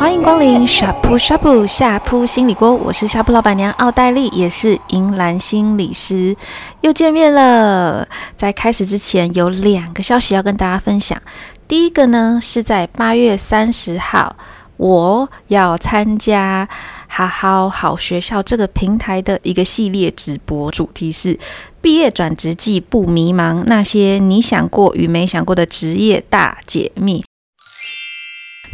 欢迎光临 Shapu Shapu 夏铺心理锅，我是夏铺老板娘奥黛丽，也是银兰心理师，又见面了。在开始之前，有2个消息要跟大家分享。第一个呢，是在8月30号，我要参加好学校这个平台的一个系列直播，主题是毕业转职季不迷茫，那些你想过与没想过的职业大解密。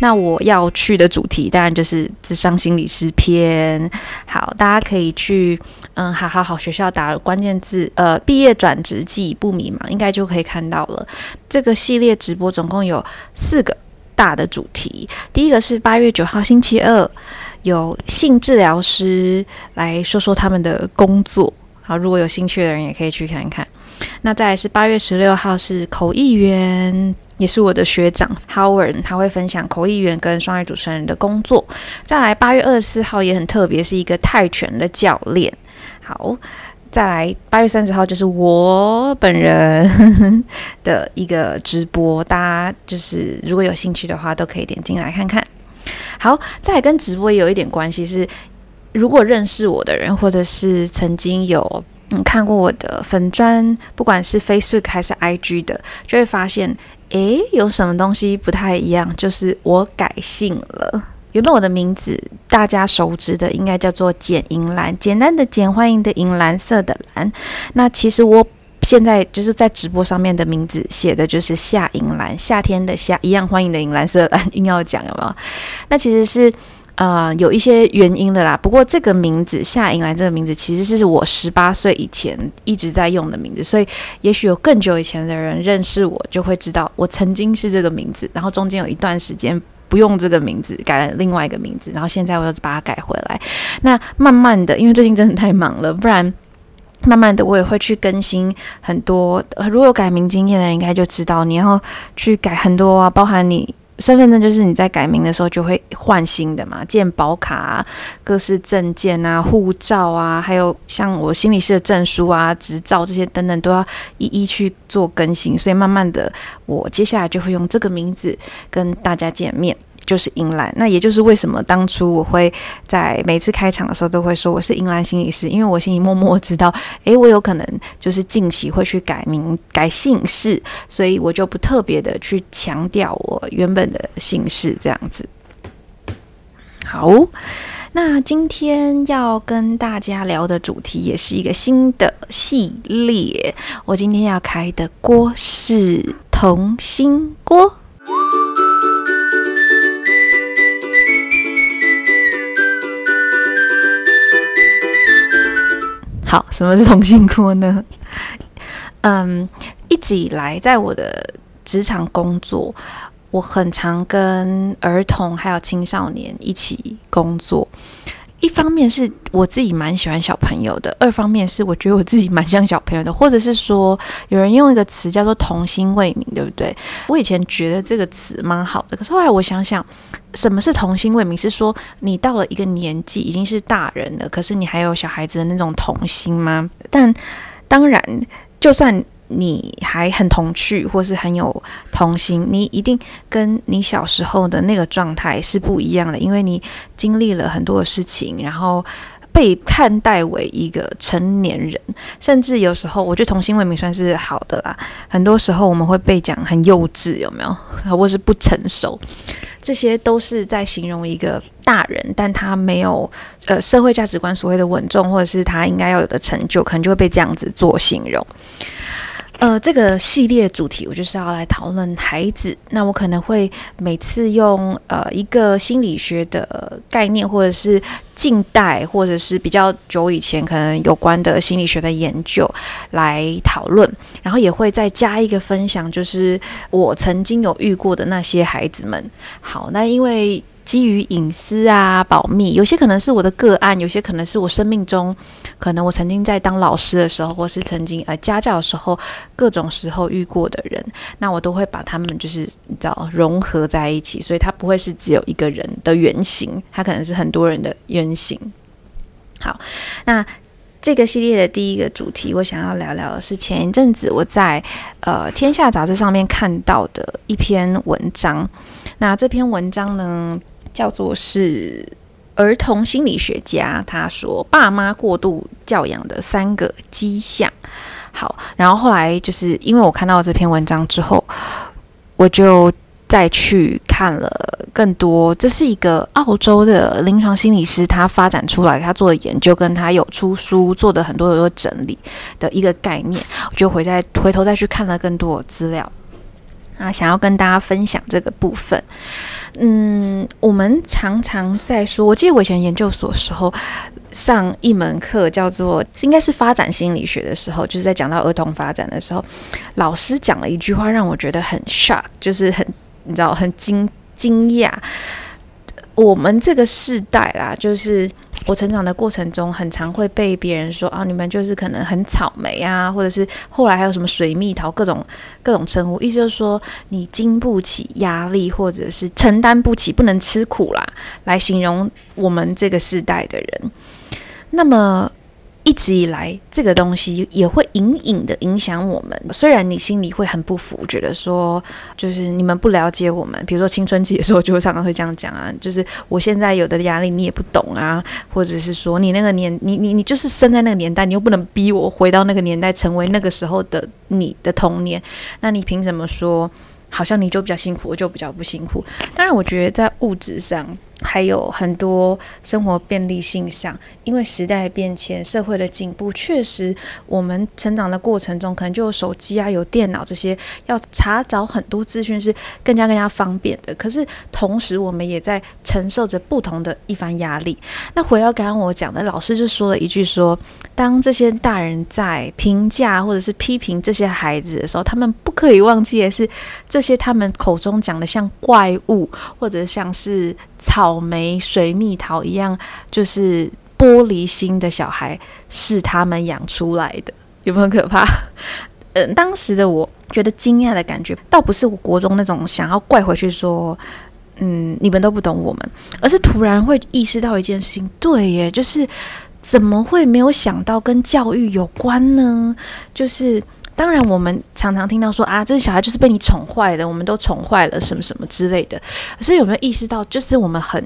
那我要去的主题当然就是諮商心理师篇。好，大家可以去好学校打关键字毕业转职季不迷茫，应该就可以看到了。这个系列直播总共有4个大的主题。第一个是8月9号星期二，有性治疗师来说说他们的工作，好，如果有兴趣的人也可以去看看。那再来是8月16号是口译员，也是我的学长 Howard， 他会分享口译员跟双语主持人的工作。再来8月24号也很特别，是一个泰拳的教练。好，再来8月30号就是我本人的一个直播，大家就是如果有兴趣的话都可以点进来看看。好，再来跟直播也有一点关系，是如果认识我的人或者是曾经有看过我的粉专，不管是 Facebook 还是 IG 的，就会发现有什么东西不太一样，就是我改姓了。原本我的名字大家熟知的应该叫做简银蓝，简单的简，欢迎的银，蓝色的蓝。那其实我现在就是在直播上面的名字写的就是夏银蓝，夏天的夏，一样欢迎的银，蓝色的蓝，硬要讲有没有？那其实是有一些原因的啦，不过这个名字夏银兰这个名字其实是我18岁以前一直在用的名字，所以也许有更久以前的人认识我就会知道我曾经是这个名字，然后中间有一段时间不用这个名字，改了另外一个名字，然后现在我又把它改回来。那慢慢的，因为最近真的太忙了，不然慢慢的我也会去更新很多，如果有改名经验的人应该就知道你要去改很多啊，包含你身份证就是你在改名的时候就会换新的嘛，健保卡啊，各式证件啊，护照啊，还有像我心理师的证书啊，执照这些等等都要一一去做更新，所以慢慢的我接下来就会用这个名字跟大家见面，就是银兰。那也就是为什么当初我会在每次开场的时候都会说我是银兰心理师，因为我心里默默知道我有可能就是近期会去改名改姓氏，所以我就不特别的去强调我原本的姓氏这样子。好，那今天要跟大家聊的主题也是一个新的系列，我今天要开的锅是童心锅。好，什么是童心锅呢？一直以来在我的职场工作，我很常跟儿童还有青少年一起工作。一方面是我自己蛮喜欢小朋友的，二方面是我觉得我自己蛮像小朋友的，或者是说有人用一个词叫做童心未泯，对不对？我以前觉得这个词蛮好的，可是后来我想想什么是童心未泯，是说你到了一个年纪已经是大人了，可是你还有小孩子的那种童心吗？但当然就算你还很童趣或是很有童心，你一定跟你小时候的那个状态是不一样的，因为你经历了很多的事情，然后被看待为一个成年人，甚至有时候我觉得童心未泯算是好的啦，很多时候我们会被讲很幼稚，有没有，或是不成熟，这些都是在形容一个大人，但他没有社会价值观所谓的稳重，或者是他应该要有的成就，可能就会被这样子做形容。这个系列主题我就是要来讨论孩子，那我可能会每次用一个心理学的概念，或者是近代或者是比较久以前可能有关的心理学的研究来讨论，然后也会再加一个分享，就是我曾经有遇过的那些孩子们。好，那因为基于隐私啊保密，有些可能是我的个案，有些可能是我生命中可能我曾经在当老师的时候，或是曾经家教的时候，各种时候遇过的人，那我都会把他们就是你知道融合在一起，所以它不会是只有一个人的原型，它可能是很多人的原型。好，那这个系列的第一个主题，我想要聊聊的是前一阵子我在天下杂志上面看到的一篇文章。那这篇文章呢，叫做是儿童心理学家他说爸妈过度教养的3个迹象。好，然后后来就是因为我看到这篇文章之后，我就再去看了更多，这是一个澳洲的临床心理师他发展出来，他做的研究跟他有出书做的很多很多整理的一个概念，我就回头再去看了更多的资料啊，想要跟大家分享这个部分。我们常常在说，我记得我以前研究所的时候上一门课叫做应该是发展心理学的时候，就是在讲到儿童发展的时候，老师讲了一句话让我觉得很 shock， 就是很你知道很惊讶。我们这个世代啦，就是我成长的过程中，很常会被别人说啊，你们就是可能很草莓啊，或者是后来还有什么水蜜桃，各种称呼，意思就是说你经不起压力，或者是承担不起，不能吃苦啦，来形容我们这个世代的人。那么一直以来，这个东西也会隐隐的影响我们。虽然你心里会很不服，觉得说就是你们不了解我们。比如说青春期的时候，就会常常会这样讲啊，就是我现在有的压力你也不懂啊，或者是说你那个年，你就是生在那个年代，你又不能逼我回到那个年代，成为那个时候的你的童年。那你凭什么说好像你就比较辛苦，我就比较不辛苦？当然，我觉得在物质上，还有很多生活便利性上，因为时代的变迁，社会的进步，确实我们成长的过程中可能就有手机啊，有电脑，这些要查找很多资讯是更加方便的。可是同时我们也在承受着不同的一番压力。那回到刚刚我讲的，老师就说了一句说，当这些大人在评价或者是批评这些孩子的时候，他们不可以忘记的是，这些他们口中讲的像怪物或者像是草莓、水蜜桃一样，就是玻璃心的小孩，是他们养出来的。有没有很可怕？当时的我觉得惊讶的感觉，倒不是我国中那种想要怪回去说，你们都不懂我们，而是突然会意识到一件事情，对耶，就是怎么会没有想到跟教育有关呢？就是当然我们常常听到说啊，这小孩就是被你宠坏的，我们都宠坏了什么什么之类的。可是有没有意识到，就是我们很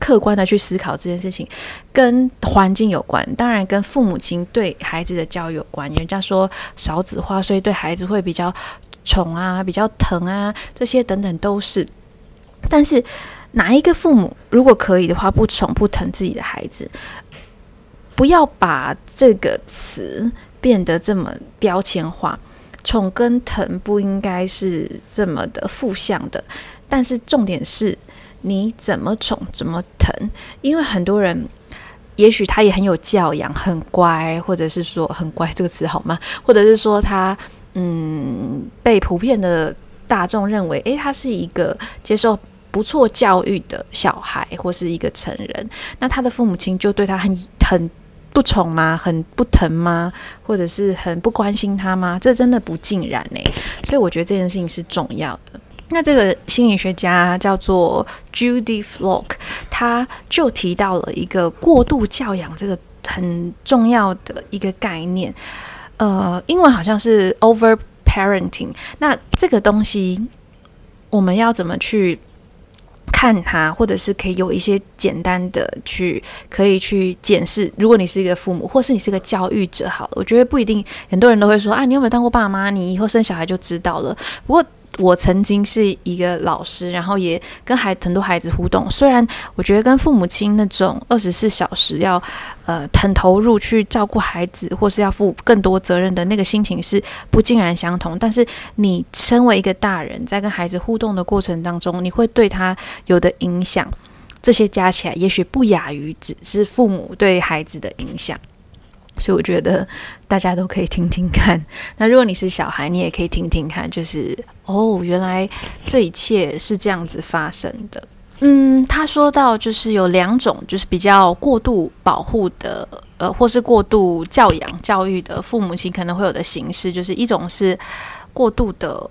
客观的去思考这件事情，跟环境有关，当然跟父母亲对孩子的教育有关。人家说少子化，所以对孩子会比较宠啊，比较疼啊，这些等等都是。但是哪一个父母如果可以的话，不宠不疼自己的孩子？不要把这个词变得这么标签化，宠跟疼不应该是这么的负向的，但是重点是你怎么宠怎么疼。因为很多人也许他也很有教养，很乖，或者是说很乖这个词好吗，或者是说他被普遍的大众认为他是一个接受不错教育的小孩或是一个成人，那他的父母亲就对他很不宠吗？很不疼吗？或者是很不关心他吗？这真的不尽然耶。所以我觉得这件事情是重要的。那这个心理学家叫做 Judy Flock， 他就提到了一个过度教养这个很重要的一个概念，英文好像是 over parenting。 那这个东西我们要怎么去看他，或者是可以有一些简单的可以去检视。如果你是一个父母，或是你是个教育者好了，我觉得不一定，很多人都会说啊，你有没有当过爸妈，你以后生小孩就知道了。不过我曾经是一个老师，然后也跟很多孩子互动，虽然我觉得跟父母亲那种24小时要很投入去照顾孩子，或是要负更多责任的那个心情是不尽然相同，但是你身为一个大人在跟孩子互动的过程当中，你会对他有的影响，这些加起来也许不亚于只是父母对孩子的影响。所以我觉得大家都可以听听看，那如果你是小孩，你也可以听听看，就是原来这一切是这样子发生的。他说到就是有2种，就是比较过度保护的或是过度教育的父母亲可能会有的形式，就是一种是过度的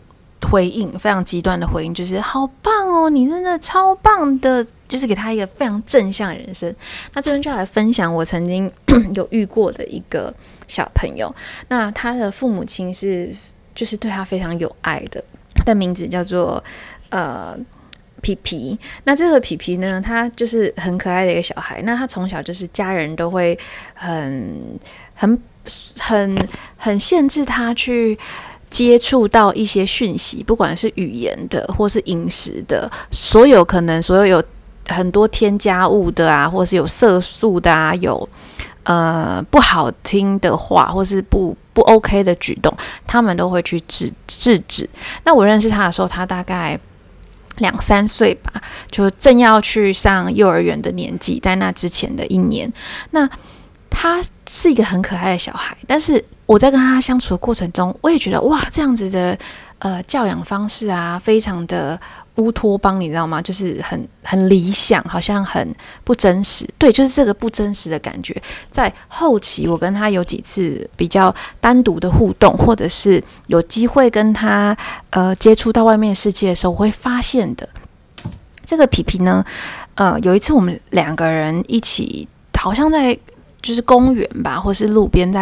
回应，非常极端的回应，就是好棒哦，你真的超棒的，就是给他一个非常正向的人生。那这边就来分享我曾经有遇过的一个小朋友，那他的父母亲是就是对他非常有爱的，他的名字叫做皮皮。那这个皮皮呢，他就是很可爱的一个小孩，那他从小就是家人都会很限制他去接触到一些讯息，不管是语言的或是饮食的，所有有很多添加物的啊，或是有色素的啊，有不好听的话，或是不 OK 的举动，他们都会去制止。那我认识他的时候，他大概2-3岁吧，就正要去上幼儿园的年纪，在那之前的1年，那他是一个很可爱的小孩，但是我在跟他相处的过程中，我也觉得哇，这样子的教养方式啊，非常的乌托邦，你知道吗？就是很理想，好像很不真实。对，就是这个不真实的感觉。在后期，我跟他有几次比较单独的互动，或者是有机会跟他接触到外面世界的时候，我会发现的。这个皮皮呢，有一次我们2个人一起，好像在就是公园吧，或是路边在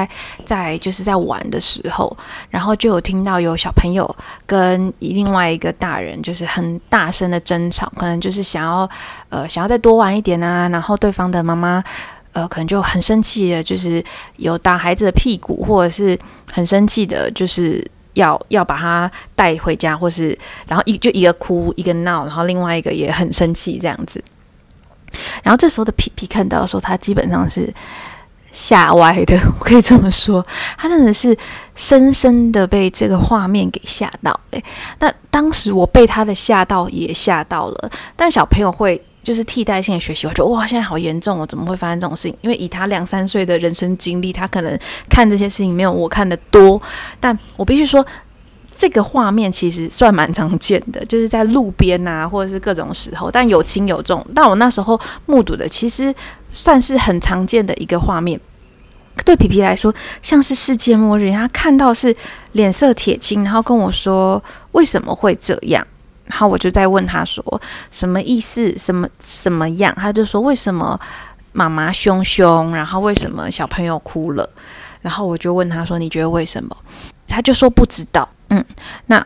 玩的时候，然后就有听到有小朋友跟另外一个大人就是很大声的争吵，可能就是想要再多玩一点啊，然后对方的妈妈可能就很生气的，就是有打孩子的屁股，或者是很生气的，就是要把他带回家，或是然后就一个哭一个闹，然后另外一个也很生气这样子。然后这时候的皮皮看到的时候，他基本上是吓歪的，我可以这么说，他真的是深深的被这个画面给吓到。那当时我被他的吓到也吓到了，但小朋友会就是替代性的学习，我觉得哇，现在好严重，我怎么会发生这种事情？因为以他2-3岁的人生经历，他可能看这些事情没有我看的多，但我必须说，这个画面其实算蛮常见的，就是在路边啊，或者是各种时候，但有轻有重。但我那时候目睹的，其实算是很常见的一个画面。对皮皮来说，像是世界末日，他看到是脸色铁青，然后跟我说为什么会这样，然后我就在问他说什么意思，什么样，他就说为什么妈妈凶凶，然后为什么小朋友哭了，然后我就问他说你觉得为什么？他就说不知道。那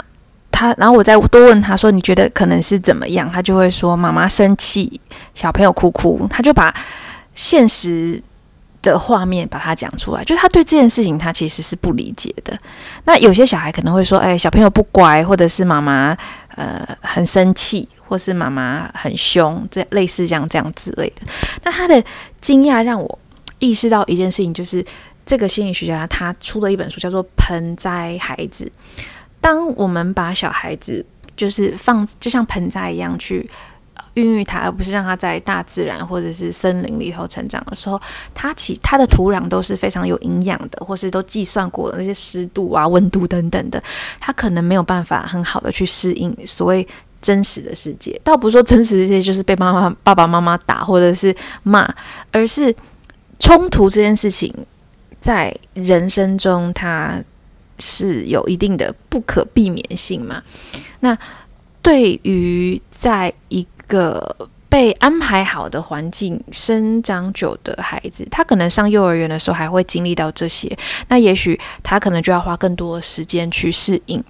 他，然后我再多问他说你觉得可能是怎么样，他就会说妈妈生气，小朋友哭，他就把现实的画面把它讲出来，就是他对这件事情他其实是不理解的。那有些小孩可能会说小朋友不乖，或者是妈妈很生气，或是妈妈很凶，这类似像这样之类的。那他的惊讶让我意识到一件事情，就是这个心理学家他出了一本书叫做盆栽孩子。当我们把小孩子就是放就像盆栽一样去孕育他，而不是让他在大自然或者是森林里头成长的时候，他的土壤都是非常有营养的，或是都计算过的那些湿度啊、温度等等的，他可能没有办法很好的去适应所谓真实的世界。倒不是说真实的世界就是被爸爸妈妈打或者是骂，而是冲突这件事情在人生中它是有一定的不可避免性嘛。那对于在一个被安排好的环境生长久的孩子，他可能上幼儿园的时候还会经历到这些，那也许他可能就要花更多时间去适应。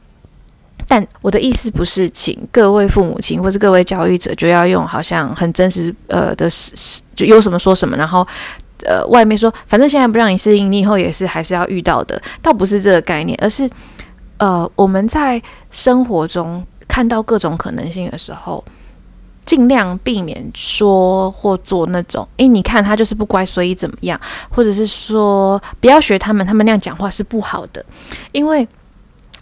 但我的意思不是请各位父母亲或是各位教育者就要用好像很真实的就有什么说什么，然后外面说反正现在不让你适应，你以后也是还是要遇到的，倒不是这个概念，而是我们在生活中看到各种可能性的时候，尽量避免说或做那种你看他就是不乖所以怎么样，或者是说不要学他们那样讲话是不好的。因为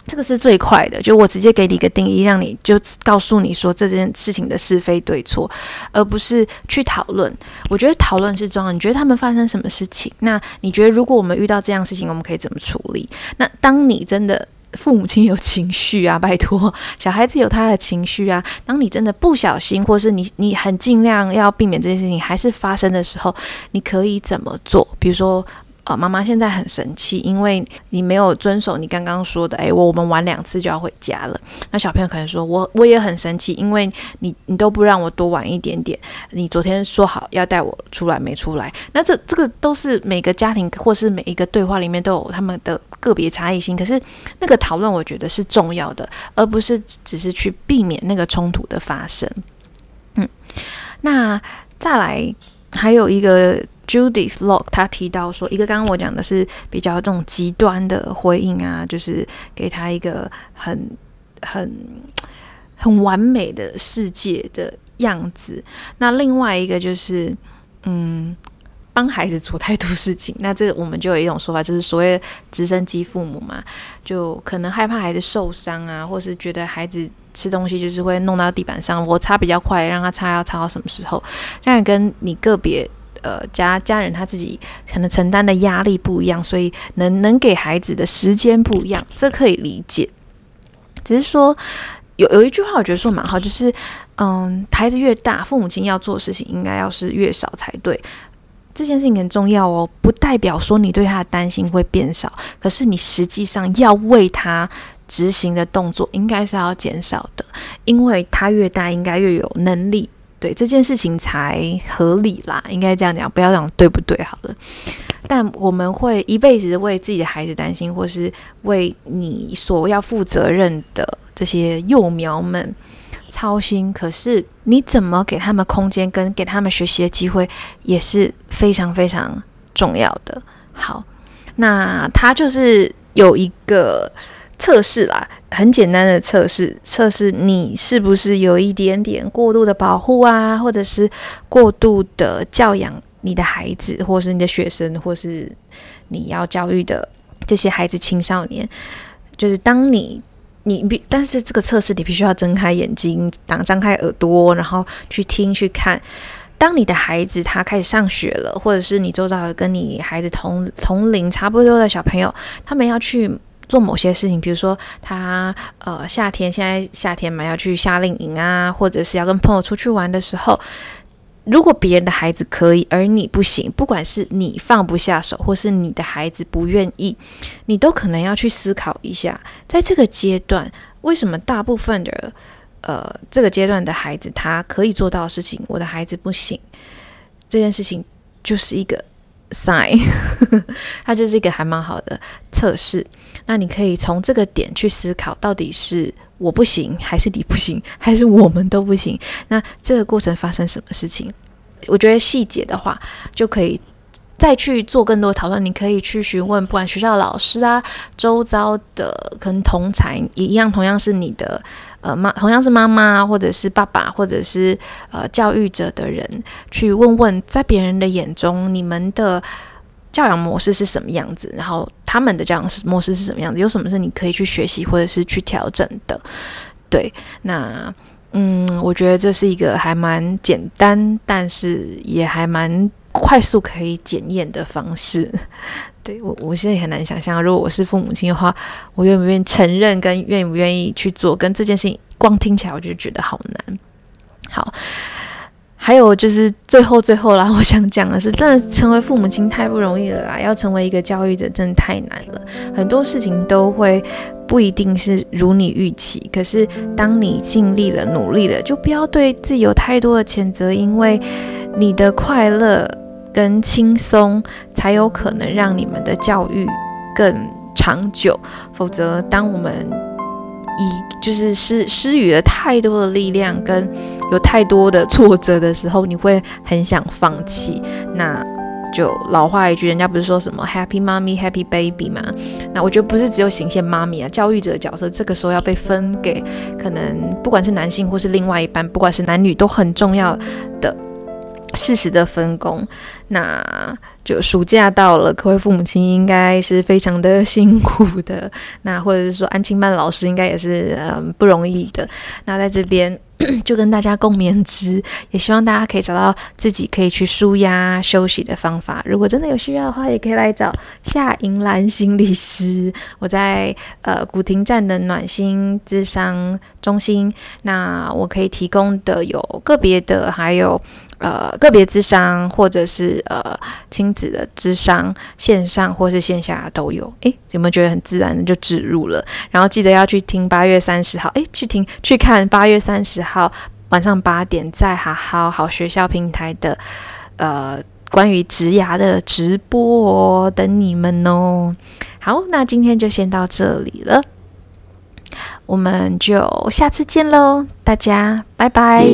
这个是最快的，就我直接给你一个定义，让你就告诉你说这件事情的是非对错，而不是去讨论。我觉得讨论是重要，你觉得他们发生什么事情，那你觉得如果我们遇到这样的事情我们可以怎么处理。那当你真的父母亲有情绪啊，拜托，小孩子有他的情绪啊。当你真的不小心，或是你很尽量要避免这件事情还是发生的时候，你可以怎么做？比如说妈妈现在很生气，因为你没有遵守你刚刚说的，我们玩2次就要回家了。那小朋友可能说，我也很生气，因为你都不让我多玩一点点，你昨天说好要带我出来没出来。那这个都是每个家庭或是每一个对话里面都有他们的个别差异性，可是那个讨论我觉得是重要的，而不是只是去避免那个冲突的发生。那再来还有一个 Judith Locke， 她提到说，一个刚刚我讲的是比较这种极端的回应啊，就是给她一个很完美的世界的样子。那另外一个就是帮孩子做太多事情。那这个我们就有一种说法，就是所谓直升机父母嘛，就可能害怕孩子受伤啊，或是觉得孩子吃东西就是会弄到地板上，我擦比较快，让他擦要擦到什么时候。当然跟你个别家人他自己可能承担的压力不一样，所以能给孩子的时间不一样，这可以理解。只是说有一句话我觉得说蛮好，就是孩子越大，父母亲要做的事情应该要是越少才对。这件事情很重要哦，不代表说你对他的担心会变少，可是你实际上要为他执行的动作应该是要减少的，因为他越大应该越有能力，对这件事情才合理啦，应该这样讲，不要讲对不对好了。但我们会一辈子为自己的孩子担心，或是为你所要负责任的这些幼苗们操心，可是你怎么给他们空间跟给他们学习的机会也是非常非常重要的。好，那他就是有一个测试啦，很简单的测试你是不是有一点点过度的保护啊，或者是过度的教养你的孩子，或是你的学生，或是你要教育的这些孩子青少年。就是当但是这个测试你必须要睁开眼睛，张开耳朵，然后去听去看。当你的孩子他开始上学了，或者是你周遭跟你孩子同龄差不多的小朋友，他们要去做某些事情，比如说他现在夏天嘛，要去夏令营啊，或者是要跟朋友出去玩的时候，如果别人的孩子可以而你不行，不管是你放不下手或是你的孩子不愿意，你都可能要去思考一下，在这个阶段为什么大部分的这个阶段的孩子他可以做到的事情，我的孩子不行。这件事情就是一个 sign 它就是一个还蛮好的测试。那你可以从这个点去思考，到底是我不行，还是你不行，还是我们都不行？那这个过程发生什么事情？我觉得细节的话，就可以再去做更多讨论。你可以去询问，不管学校的老师啊，周遭的可能同侪一样，同样是你的同样是妈妈，或者是爸爸，或者是教育者的人，去问问，在别人的眼中，你们的教养模式是什么样子，然后他们的教养模式是什么样子，有什么是你可以去学习或者是去调整的。对，那我觉得这是一个还蛮简单，但是也还蛮快速可以检验的方式。对，我现在也很难想象，如果我是父母亲的话，我愿不愿意承认跟愿不愿意去做，跟这件事情光听起来我就觉得好难。好，还有就是最后啦，我想讲的是，真的成为父母亲太不容易了啦，要成为一个教育者真的太难了，很多事情都会不一定是如你预期，可是当你尽力了努力了，就不要对自己有太多的谴责，因为你的快乐跟轻松才有可能让你们的教育更长久。否则当我们就是施予了太多的力量跟有太多的挫折的时候，你会很想放弃。那就老话一句，人家不是说什么 Happy Mommy Happy Baby 吗？那我觉得不是只有行线妈咪啊，教育者的角色这个时候要被分给可能不管是男性或是另外一半，不管是男女都很重要的适时的分工。那就暑假到了，各位父母亲应该是非常的辛苦的，那或者是说安亲班老师应该也是不容易的。那在这边就跟大家共勉之，也希望大家可以找到自己可以去舒压休息的方法。如果真的有需要的话，也可以来找夏银兰心理师，我在古亭站的暖心咨商中心。那我可以提供的有个别的，还有个别咨商，或者是亲子的谘商，线上或是线下都有。诶，有没有觉得很自然的就植入了？然后记得要去听8月30号，诶，去看8月30号晚上8点在好学校平台的关于职涯的直播哦，等你们哦。好，那今天就先到这里了，我们就下次见咯，大家拜拜。